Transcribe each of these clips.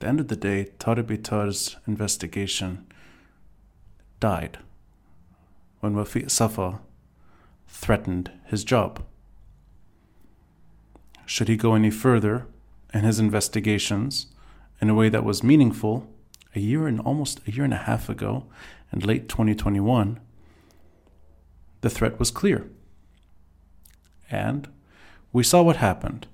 the end of the day, Tarek Bitar's investigation died when Wafi Safa threatened his job. Should he go any further in his investigations in a way that was meaningful, almost a year and a half ago, in late 2021, the threat was clear. And we saw what happened.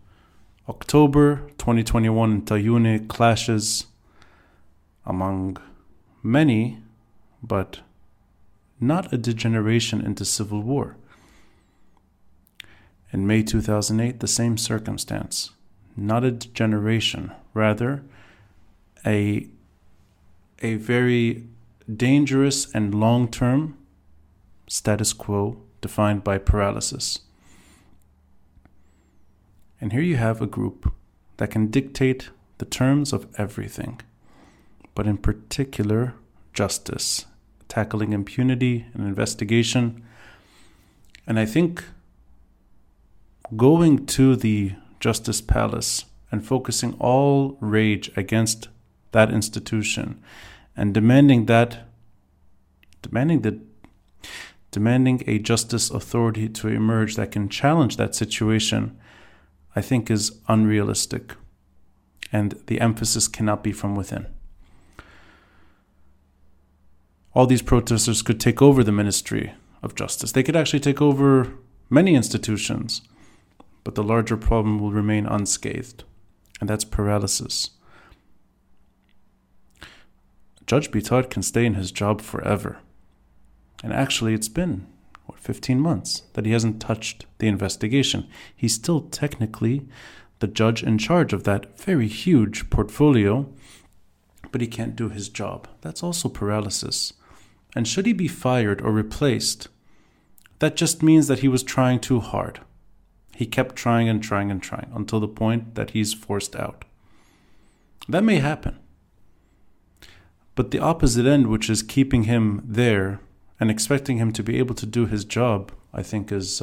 October 2021 in Tayune, clashes among many, but not a degeneration into civil war. In May 2008, the same circumstance. Not a degeneration, rather a very dangerous and long-term status quo defined by paralysis. And here you have a group that can dictate the terms of everything, but in particular, justice, tackling impunity and investigation. And I think going to the Justice Palace and focusing all rage against that institution and demanding a justice authority to emerge that can challenge that situation, I think is unrealistic, and the emphasis cannot be from within. All these protesters could take over the Ministry of Justice. They could actually take over many institutions, but the larger problem will remain unscathed, and that's paralysis. Judge Bitar can stay in his job forever. And actually, it's been 15 months that he hasn't touched the investigation. He's still technically the judge in charge of that very huge portfolio, but he can't do his job. That's also paralysis. And should he be fired or replaced, that just means that he was trying too hard. He kept trying until the point that he's forced out. That may happen. But the opposite end, which is keeping him there and expecting him to be able to do his job, I think it's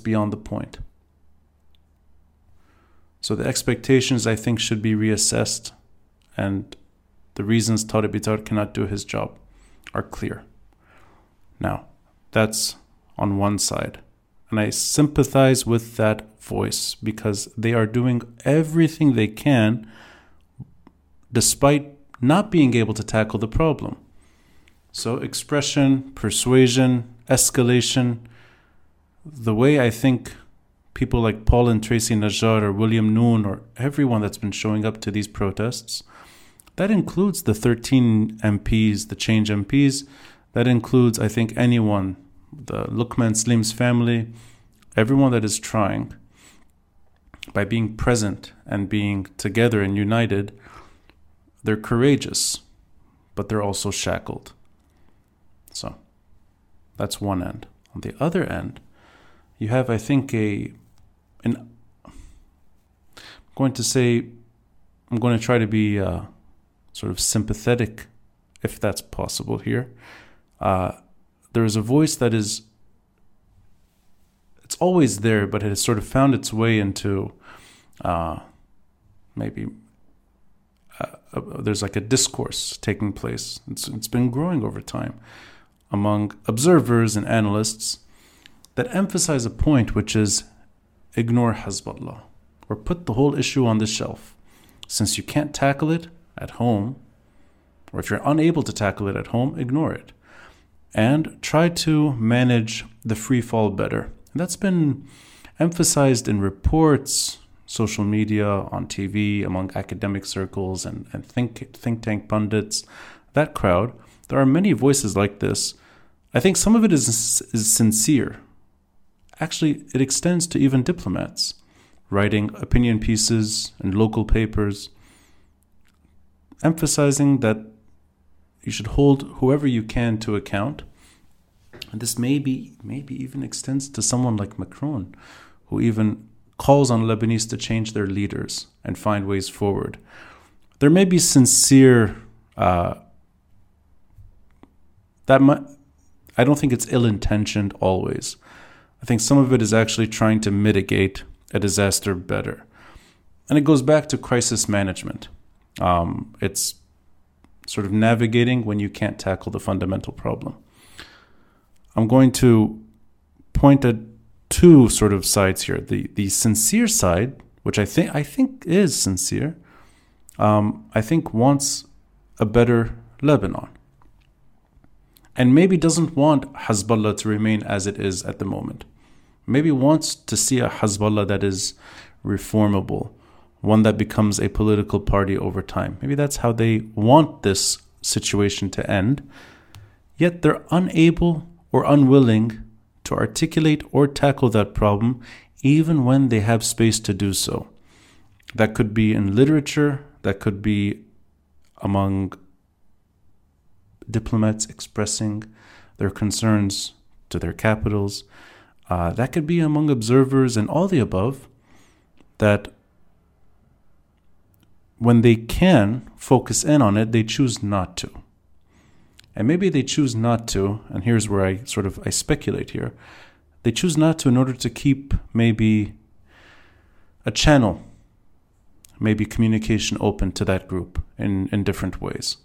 beyond the point. So the expectations, I think, should be reassessed, and the reasons Tarek Bitar cannot do his job are clear. Now, that's on one side, and I sympathize with that voice because they are doing everything they can despite not being able to tackle the problem. So expression, persuasion, escalation, the way I think people like Paul and Tracy Najjar or William Noon or everyone that's been showing up to these protests, that includes the 13 MPs, the Change MPs, that includes, I think, anyone, the Lukman Slim's family, everyone that is trying, by being present and being together and united, they're courageous, but they're also shackled. So that's one end. On the other end, you have, I think, I'm going to try to be sort of sympathetic, if that's possible here. There is a voice that is, it's always there, but it has sort of found its way into maybe... there's like a discourse taking place. It's been growing over time among observers and analysts that emphasize a point, which is ignore Hezbollah or put the whole issue on the shelf. Since you can't tackle it at home, or if you're unable to tackle it at home, ignore it and try to manage the free fall better. And that's been emphasized in reports, social media, on TV, among academic circles and think tank pundits, that crowd. There are many voices like this. I think some of it is sincere. Actually, it extends to even diplomats, writing opinion pieces in local papers, emphasizing that you should hold whoever you can to account. And this maybe even extends to someone like Macron, who even calls on Lebanese to change their leaders and find ways forward. There may be sincere, I don't think it's ill-intentioned always. I think some of it is actually trying to mitigate a disaster better. And it goes back to crisis management. It's sort of navigating when you can't tackle the fundamental problem. I'm going to point at two sort of sides here. The sincere side, which I think is sincere, I think wants a better Lebanon. And maybe doesn't want Hezbollah to remain as it is at the moment. Maybe wants to see a Hezbollah that is reformable, one that becomes a political party over time. Maybe that's how they want this situation to end. Yet they're unable or unwilling to articulate or tackle that problem, even when they have space to do so. That could be in literature, that could be among diplomats expressing their concerns to their capitals. That could be among observers and all the above, that when they can focus in on it, they choose not to. And maybe they choose not to, and here's where I speculate here. They choose not to in order to keep maybe a channel, maybe communication open to that group in different ways.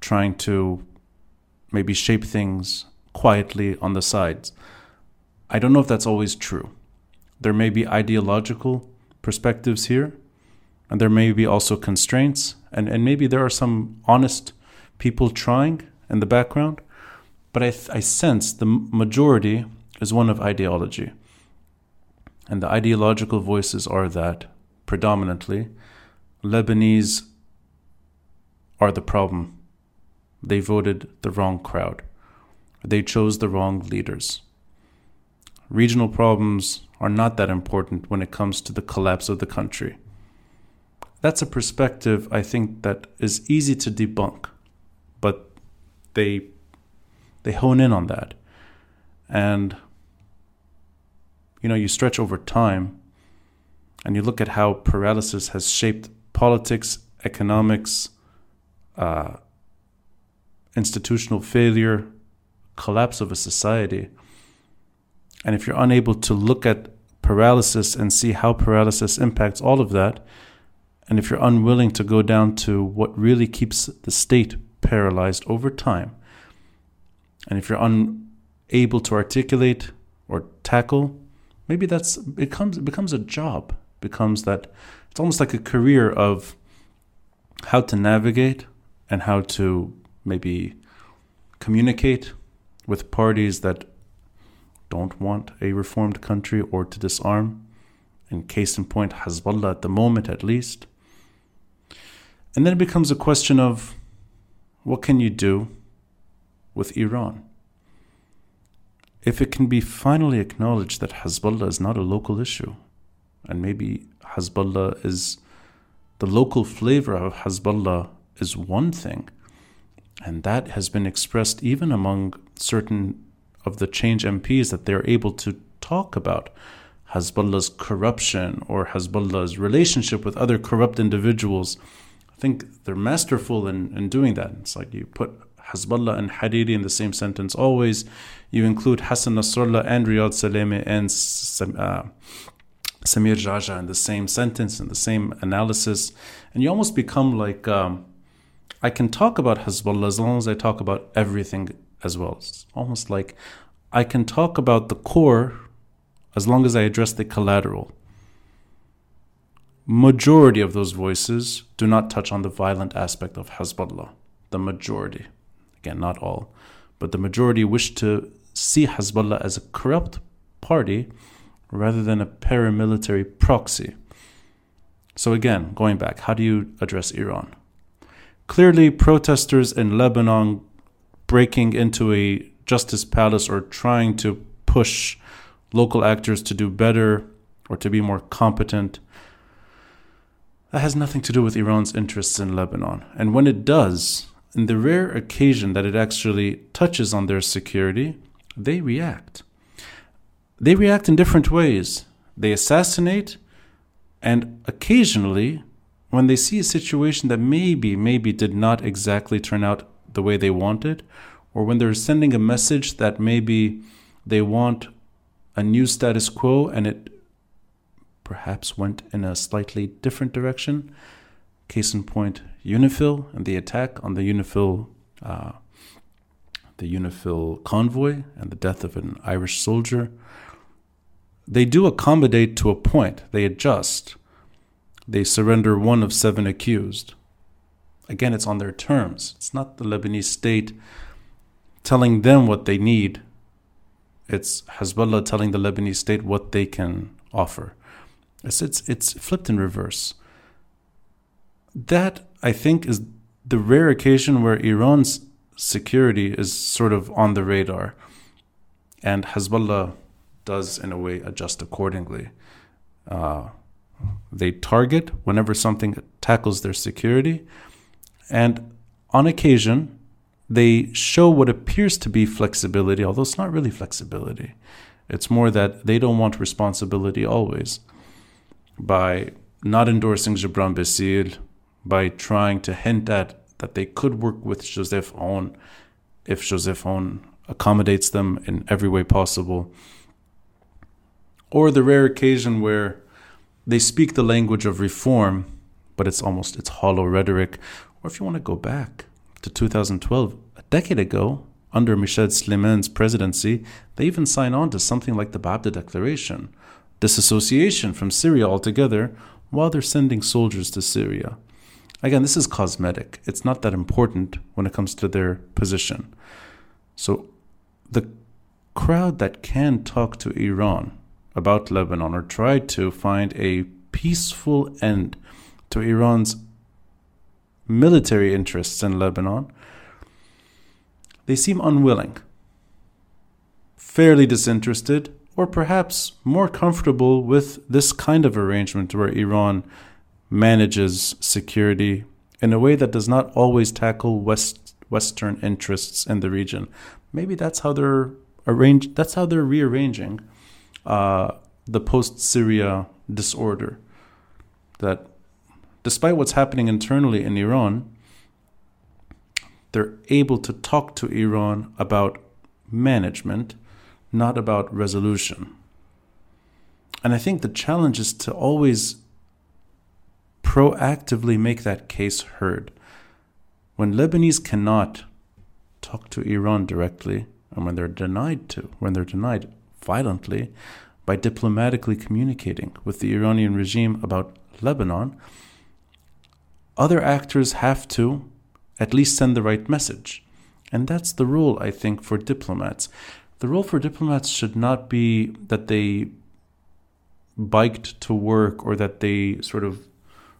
Trying to maybe shape things quietly on the sides. I don't know if that's always true. There may be ideological perspectives here, and there may be also constraints, and maybe there are some honest people trying in the background, but I sense the majority is one of ideology. And the ideological voices are that, predominantly, Lebanese are the problem. They voted the wrong crowd. They chose the wrong leaders. Regional problems are not that important when it comes to the collapse of the country. That's a perspective, I think, that is easy to debunk, but they hone in on that. And, you stretch over time and you look at how paralysis has shaped politics, economics, institutional failure, collapse of a society. And if you're unable to look at paralysis and see how paralysis impacts all of that, and if you're unwilling to go down to what really keeps the state paralyzed over time, and if you're unable to articulate or tackle, maybe it becomes a job. It's almost like a career of how to navigate and how to maybe communicate with parties that don't want a reformed country or to disarm. In case in point, Hezbollah at the moment at least. And then it becomes a question of what can you do with Iran? If it can be finally acknowledged that Hezbollah is not a local issue, and maybe Hezbollah is the local flavor of Hezbollah is one thing, and that has been expressed even among certain of the Change MPs, that they're able to talk about Hezbollah's corruption or Hezbollah's relationship with other corrupt individuals. I think they're masterful in doing that. It's like you put Hezbollah and Hariri in the same sentence always. You include Hassan Nasrallah and Riad Salameh and Samir Geagea in the same sentence, in the same analysis. And you almost become like, I can talk about Hezbollah as long as I talk about everything as well. It's almost like I can talk about the core as long as I address the collateral. Majority of those voices do not touch on the violent aspect of Hezbollah. The majority, again, not all, but the majority wish to see Hezbollah as a corrupt party rather than a paramilitary proxy. So again, going back, how do you address Iran? Clearly, protesters in Lebanon breaking into a Justice Palace or trying to push local actors to do better or to be more competent, that has nothing to do with Iran's interests in Lebanon. And when it does, in the rare occasion that it actually touches on their security, they react. They react in different ways. They assassinate, and occasionally, when they see a situation that maybe did not exactly turn out the way they wanted, or when they're sending a message that maybe they want a new status quo and it perhaps went in a slightly different direction. Case in point, UNIFIL and the attack on the UNIFIL convoy and the death of an Irish soldier. They do accommodate to a point. They adjust. They surrender one of 7 accused. Again, it's on their terms. It's not the Lebanese state telling them what they need. It's Hezbollah telling the Lebanese state what they can offer. It's flipped in reverse. That, I think, is the rare occasion where Iran's security is sort of on the radar, and Hezbollah does, in a way, adjust accordingly. They target whenever something tackles their security, and on occasion, they show what appears to be flexibility, although it's not really flexibility. It's more that they don't want responsibility always. By not endorsing Gebran Bassil, by trying to hint at that they could work with Joseph Hohen if Joseph Hohen accommodates them in every way possible. Or the rare occasion where they speak the language of reform, but it's hollow rhetoric. Or if you want to go back to 2012, a decade ago, under Michel Sleiman's presidency, they even signed on to something like the Baabda Declaration, disassociation from Syria altogether, while they're sending soldiers to Syria. Again, this is cosmetic. It's not that important when it comes to their position. So the crowd that can talk to Iran about Lebanon or try to find a peaceful end to Iran's military interests in Lebanon, they seem unwilling, fairly disinterested, or perhaps more comfortable with this kind of arrangement where Iran manages security in a way that does not always tackle Western interests in the region. Maybe that's how they're rearranging the post-Syria disorder. That, despite what's happening internally in Iran, they're able to talk to Iran about management, not about resolution. And I think the challenge is to always proactively make that case heard. When Lebanese cannot talk to Iran directly, and when they're denied violently by diplomatically communicating with the Iranian regime about Lebanon, other actors have to at least send the right message. And that's the role, I think, for diplomats. The role for diplomats should not be that they biked to work or that they sort of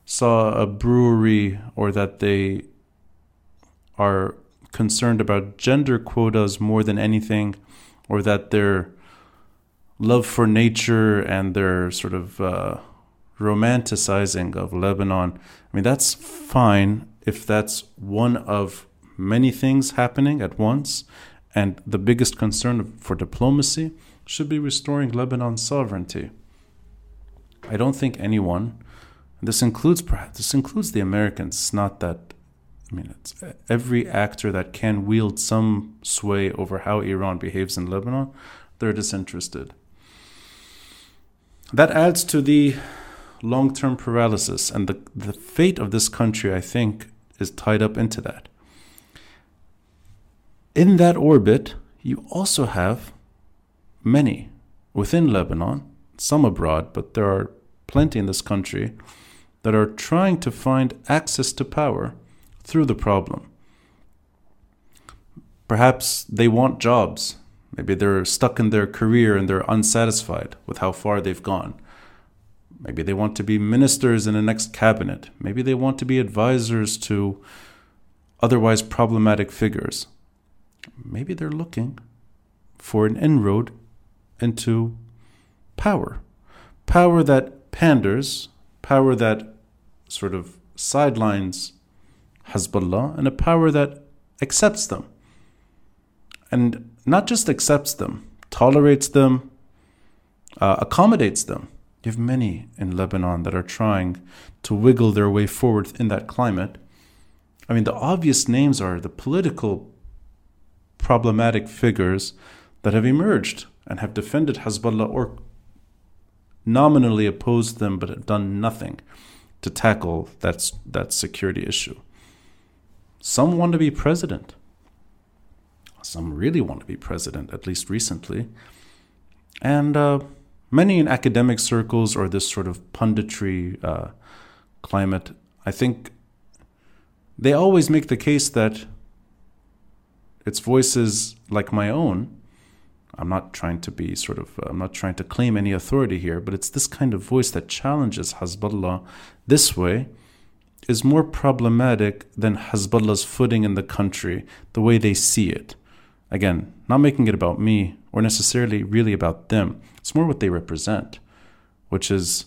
saw a brewery or that they are concerned about gender quotas more than anything, or that their love for nature and their sort of romanticizing of Lebanon. I mean, that's fine if that's one of many things happening at once, and the biggest concern for diplomacy should be restoring Lebanon's sovereignty. I don't think anyone... This includes the Americans. It's not that, I mean, it's every actor that can wield some sway over how Iran behaves in Lebanon, they're disinterested. That adds to the long-term paralysis, and the fate of this country, I think, is tied up into that. In that orbit, you also have many within Lebanon, some abroad, but there are plenty in this country that are trying to find access to power through the problem. Perhaps they want jobs. Maybe they're stuck in their career and they're unsatisfied with how far they've gone. Maybe they want to be ministers in the next cabinet. Maybe they want to be advisors to otherwise problematic figures. Maybe they're looking for an inroad into power. Power that panders, power that sort of sidelines Hezbollah, and a power that accepts them. And not just accepts them, tolerates them, accommodates them. You have many in Lebanon that are trying to wiggle their way forward in that climate. I mean, the obvious names are the political problematic figures that have emerged and have defended Hezbollah or nominally opposed them but have done nothing to tackle that security issue. Some want to be president. Some really want to be president, at least recently. And many in academic circles or this sort of punditry climate, I think they always make the case that it's voices like my own. I'm not trying to claim any authority here, but it's this kind of voice that challenges Hezbollah this way is more problematic than Hezbollah's footing in the country, the way they see it. Again, not making it about me or necessarily really about them. It's more what they represent, which is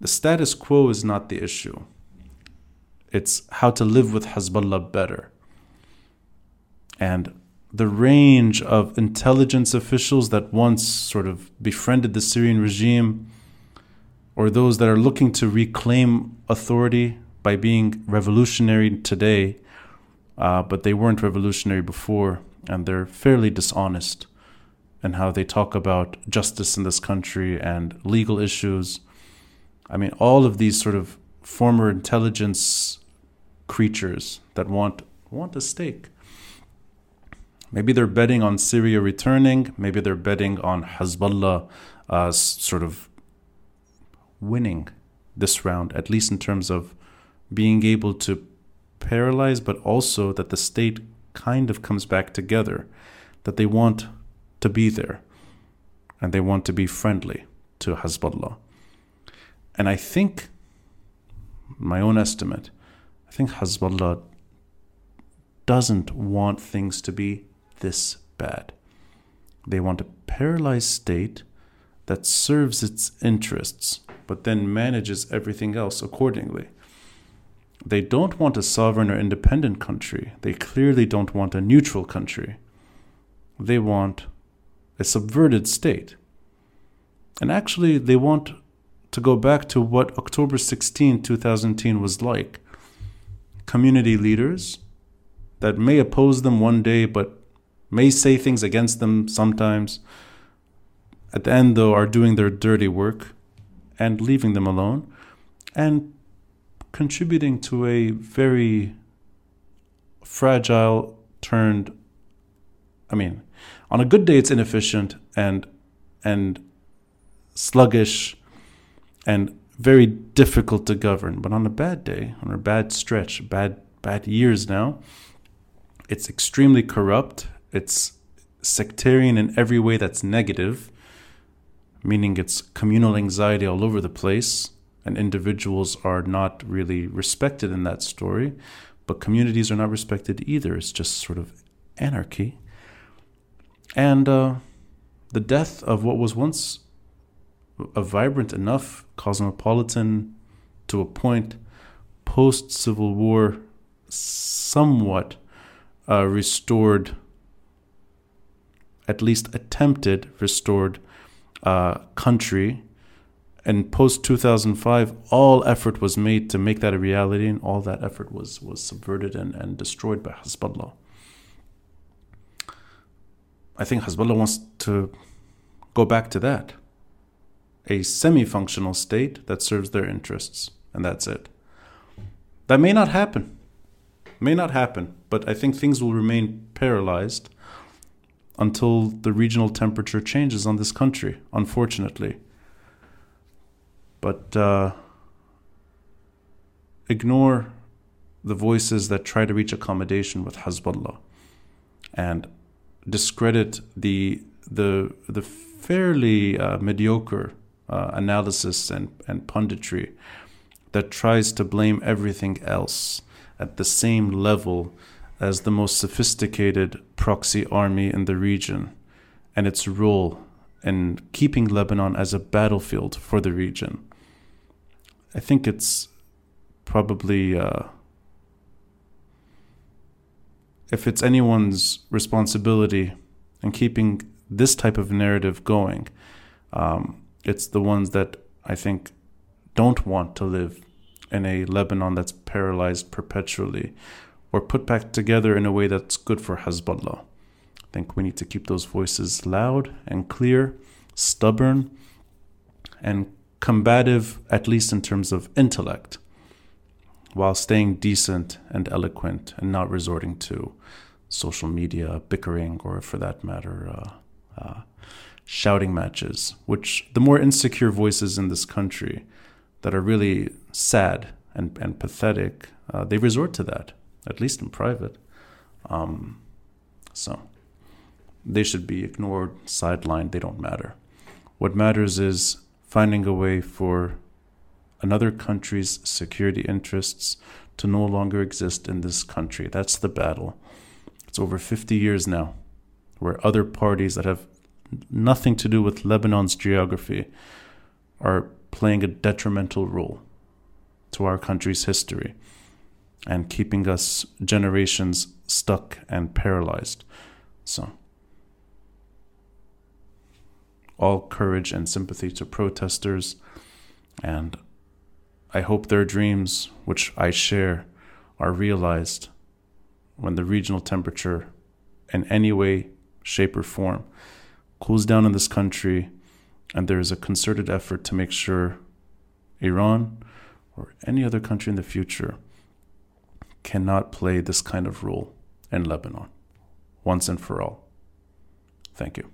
the status quo is not the issue. It's how to live with Hezbollah better. And the range of intelligence officials that once sort of befriended the Syrian regime, or those that are looking to reclaim authority by being revolutionary today, but they weren't revolutionary before, and they're fairly dishonest in how they talk about justice in this country and legal issues. I mean, all of these sort of former intelligence creatures that want a stake. Maybe they're betting on Syria returning. Maybe they're betting on Hezbollah sort of winning this round, at least in terms of being able to paralyze, but also that the state kind of comes back together, that they want to be there and they want to be friendly to Hezbollah. And I think, my own estimate, I think Hezbollah doesn't want things to be this bad. They want a paralyzed state that serves its interests, but then manages everything else accordingly. They don't want a sovereign or independent country. They clearly don't want a neutral country. They want a subverted state. And actually, they want to go back to what October 16, 2010 was like. Community leaders that may oppose them one day, but may say things against them sometimes. At the end, though, are doing their dirty work and leaving them alone, and contributing to a very fragile on a good day it's inefficient and sluggish and very difficult to govern. But on a bad day, on a bad stretch, bad years now, it's extremely corrupt. It's sectarian in every way that's negative, meaning it's communal anxiety all over the place, and individuals are not really respected in that story, but communities are not respected either. It's just sort of anarchy. And the death of what was once a vibrant enough, cosmopolitan, to a point, post-Civil War, somewhat restored, at least attempted restored country. And post-2005, all effort was made to make that a reality, and all that effort was subverted and destroyed by Hezbollah. I think Hezbollah wants to go back to that. A semi-functional state that serves their interests, and that's it. That may not happen. But I think things will remain paralyzed until the regional temperature changes on this country, unfortunately. But ignore the voices that try to reach accommodation with Hezbollah and discredit the fairly mediocre analysis and punditry that tries to blame everything else at the same level as the most sophisticated proxy army in the region and its role in keeping Lebanon as a battlefield for the region. I think it's probably, if it's anyone's responsibility in keeping this type of narrative going, it's the ones that I think don't want to live in a Lebanon that's paralyzed perpetually or put back together in a way that's good for Hezbollah. I think we need to keep those voices loud and clear, stubborn, and combative, at least in terms of intellect, while staying decent and eloquent and not resorting to social media bickering or, for that matter, shouting matches, which the more insecure voices in this country that are really sad and pathetic, they resort to that, at least in private. So they should be ignored, sidelined, they don't matter. What matters is finding a way for another country's security interests to no longer exist in this country. That's the battle. It's over 50 years now, where other parties that have nothing to do with Lebanon's geography are playing a detrimental role to our country's history and keeping us generations stuck and paralyzed. So, all courage and sympathy to protesters, and I hope their dreams, which I share, are realized when the regional temperature, in any way, shape, or form, cools down in this country, and there is a concerted effort to make sure Iran or any other country in the future cannot play this kind of role in Lebanon, once and for all. Thank you.